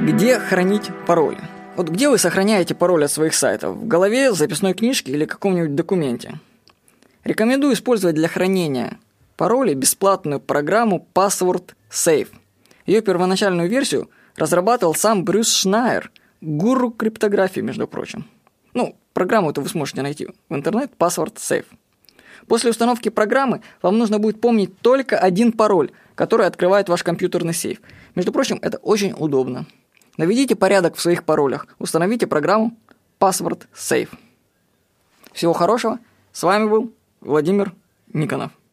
Где хранить пароль? Вот где вы сохраняете пароль от своих сайтов? В голове, в записной книжке или каком-нибудь документе? Рекомендую использовать для хранения паролей бесплатную программу Password Safe. Ее первоначальную версию разрабатывал сам Брюс Шнайер, гуру криптографии, между прочим. Ну, программу-то вы сможете найти в интернет, Password Safe. После установки программы вам нужно будет помнить только один пароль, который открывает ваш компьютерный сейф. Между прочим, это очень удобно. Наведите порядок в своих паролях, установите программу Password Safe. Всего хорошего. С вами был Владимир Никонов.